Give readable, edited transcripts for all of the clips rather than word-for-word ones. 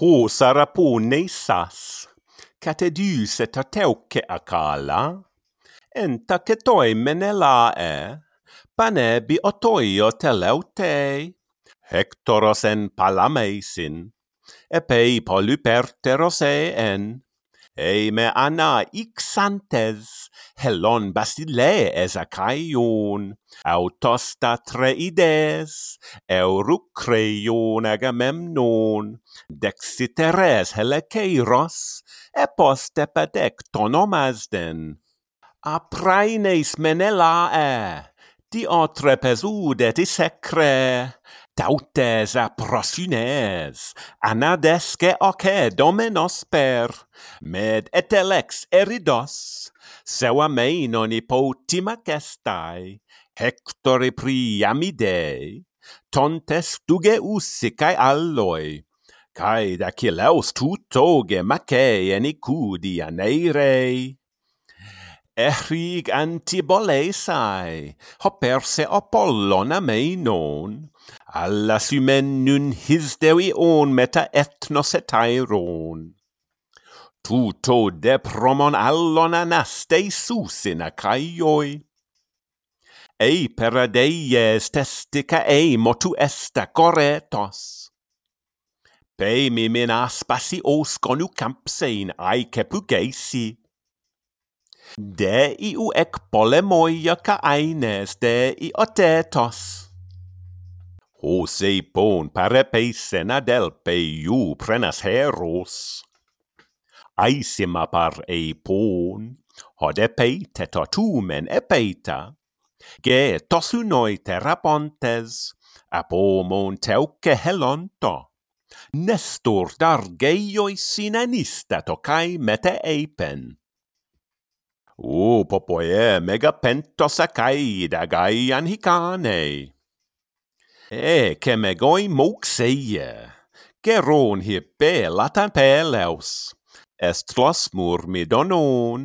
Hosaraponeisas, katedyse tateukeakala, enta ketoi menelae, panebi otoio teleutei, hectoros en palameisin, epei polyperterose en, eime ana ixantes, helon basilees acaion, autosta treides, eurucreion agamemnon, dexiteres heleceiros, epos tepedectonomasden. Apraineis menelae, diotre pesudet isecre, tautes aprosunes, anadesce oce domenosper, med etelex eridos, seuameinon ipotimacestai, hectori priamidei, tontes tugeussi cae alloi, cae dacileus tutoge macei enicudi aneirei. Ehrig antibolesai, hoperse Apollon ameinon, alla symen nun hisdeion meta ethnos etairon. Tuto depromon allon anastei susin acaioi. Ei peradeies testica ei motu esta coretos. Pei minas spasios conu campsein aike pugeisi. De iu ec polemoia ca aines de iotetos. Hoseipon parepeisen adelpe iu prenas heros. Aisima par eipon, hodepeite totumen epeita. Ge tosunoi terapontes, apomon teuce helonto. Nestor dargeioi sinanista tocai mete eipen. O popoe megapentos acaida gaian hicanei. Ece megoi moxeie, geron hippe latan peleus, estlos murmidonon,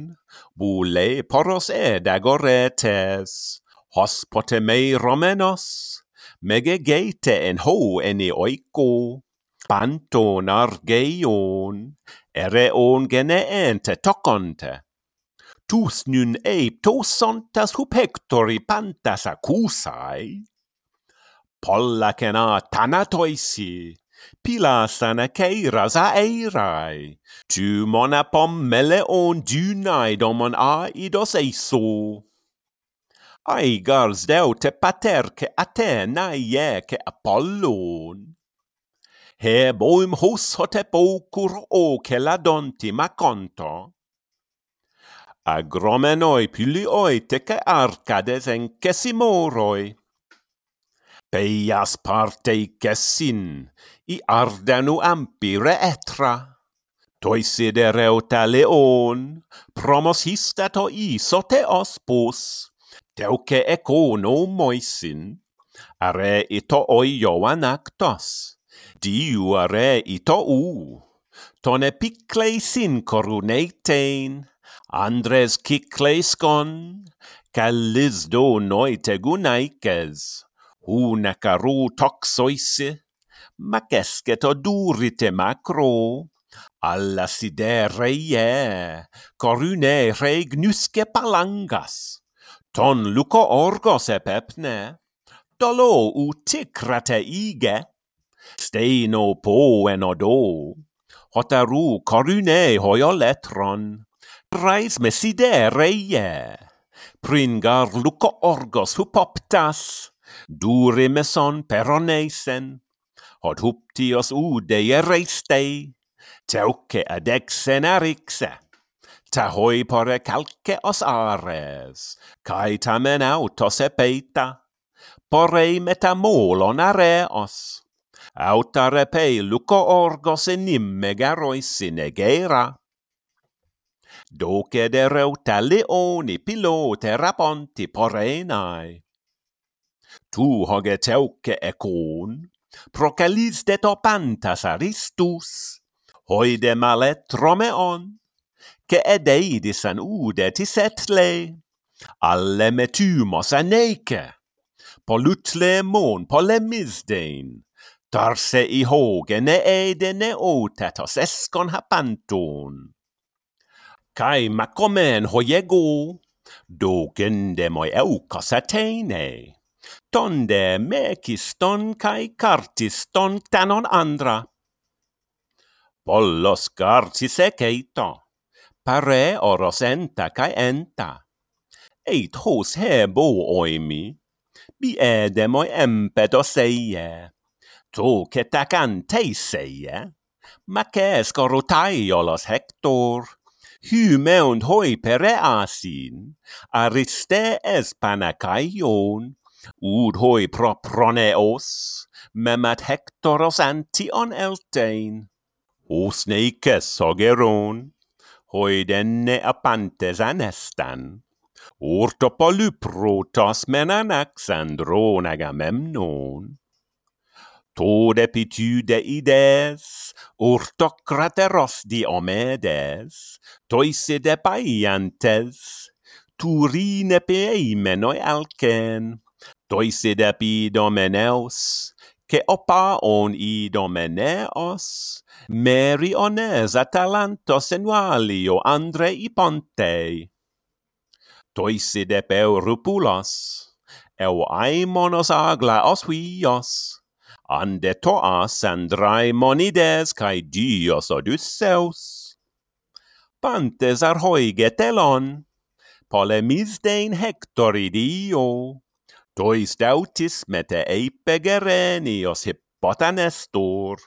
bule poros edagoretes, hospodemei romenos, megegeite en ho eni oiko, panton argeion, ereon geneente toconte. Tus nun eiptosontas hup hectori pantas acusai. Pollacena tanatoisi, pilasana ceiras aeirai, tu monapom meleon dunaidomon aidos eiso. Aigars deute paterce atenaiece Apollon. Heboim hos hotepocur oce ladonti maconto. Agromenoi pylioi teca arcades encesimoroi. Peias partei cesin, i ardenu ampi reetra. Toisidereuta leon, promos histato isoteos pos, teuce econo moisin. Are ito oioan actos, diu are ito u. Tone picleisin coruneitein, Andres Kikleiscon, Callisdo noitegunaices, Hunacaru toxoise, Macesceto durite macro, Alla sidereie, Corune regnusce palangas, Ton luco orgos epepne, Dolo uticrate ige, Steino po enodo, Hotaru corune hoioletron, Reis mesidereie, pringar luco orgos hupoptas, dure meson peronesen, hod huptios udeie reistei, teuce adexen arixe, tahoi pore calce os ares, cae tamen autos epeita, porei metamolon areos, autarepei luco orgos enimme garoisin egera, Doce de reuta leoni pilote raponti porenae. Tu hoge teuce econ, procalis de topantas aristus, hoide malet Romeon, ce edeidis an udetis etle, alle metumos aneice, polutle mon polemisdein, Tar sig ihåg när ädene åtetas äskon ha panton. Kai makomen hojego, dogen de moi eukas atene. Tonde mekiston kai kartiston tanon andra. Pollos kartise keito, pare oros enta kai enta. Eit hos hebo oimi, bi edemoi empedos eie. To che tacan teiseie, ma che scorutaiolos hector, hymeund hoi pereasin, ariste es panacaion, ud hoi proproneos, memat hectoros antion eltein. Hos neices sogeron, hoi denne apantes anestan, ortopolyprotos menanaxandron agamemnon. Todepitude ides, ortocrateros Diomedes, toiside paiantes, turine peimenoi alcen, toiside pidomeneos, che opaon idomeneos, meriones atalantos enualio Andrei Pontei, toiside peurupulos, euaimonos aglaos huios, ande toas Andraimonides kai dios Odysseus. Pantes arhoige telon, polemisdein Hectoridio, tois dautis mete eipegerenios hippotanestor.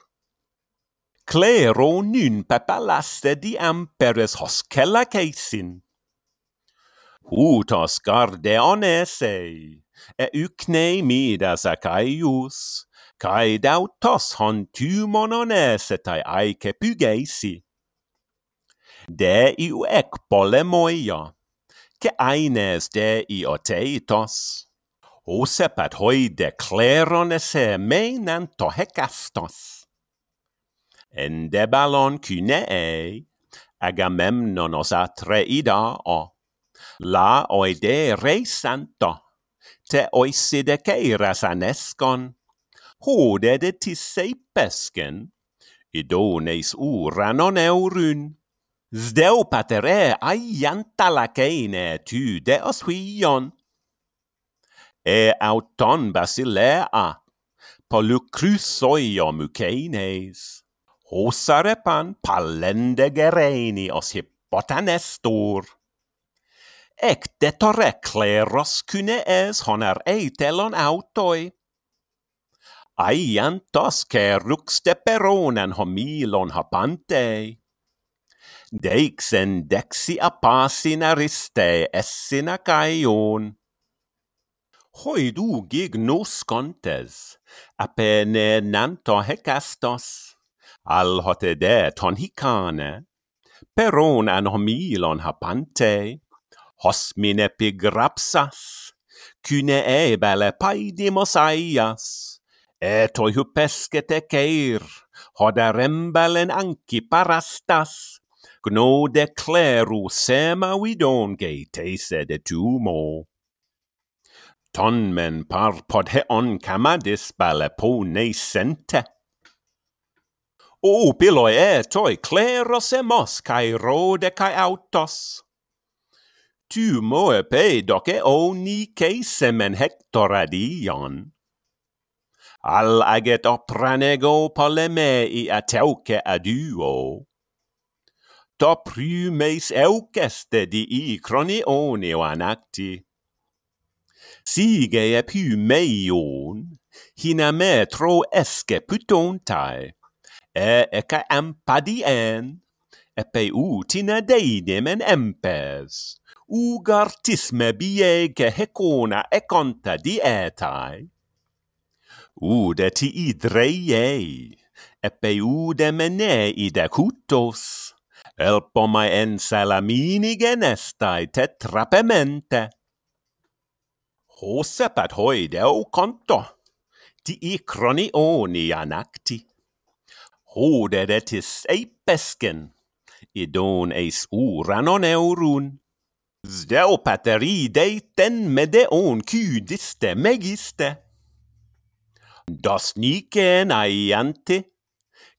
Clero nun papalaste diamperes hoskella ceisin. Hutas gardeonesei, eucnei midas acaius, kai dautos hontumonones etai aike pygeisi. Dei uec polemoia, ke aines dei oteitos, osepat hoi decleronese menan tohecastos. Endebalon cunei, agamemnonos atreidao, la oide reisanto, te oiside keiras anescon, hode de tissei pesken, idoneis uranon eurun, zdeu patere aiantalakeine tu deos huion. E auton basilea, polucrusoio mukeines, hosarepan palende gereni os hippotanestor. Ec detore cleros cunees honar eitelon autoi, aiantos che ruxte peronan homilon hapante. Deixen dexi apasin ariste essin acaion. Hoi du gig nos contes, apene nanto hecastos, al hote de ton hicane, peronan homilon hapante, hosmine pigrapsas, cune ebele paidimos aias, etoi hupescete ceir, hodarembalen anci parastas, gno decleru sema vidon geitese de tumo. Ton men par podheon camadis balepones sente. O piloi etoi cleros emos cae rode cae autos. Tu moe pedoc eoni ceisemen hectoradion. Al aget opranego polemei ateuce aduo. To prumeis euceste dii cronioneo anacti. Sige epumeion, hiname tro esce putontai, eca ampadien, epe utina deidemen empes, ugartisme biege hecona econta dietai. Ude tii dreiei, epe ude menei decutos, elpomai en salamini genestai tetrapemente. Hosepat hoide o conto, tii cronioni anacti. Hode detis eipesken, idon eis uranon eurun. Zdeo pateri deiten medeon cudiste megiste. Dost nike naianti,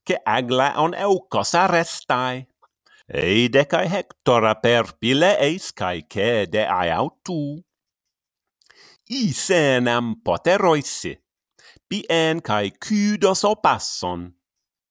che agla on eucos arestai. Eidecae hectora per pile eiscae cede aiautu. Isenam poteroisi, bien cae cudos opasson.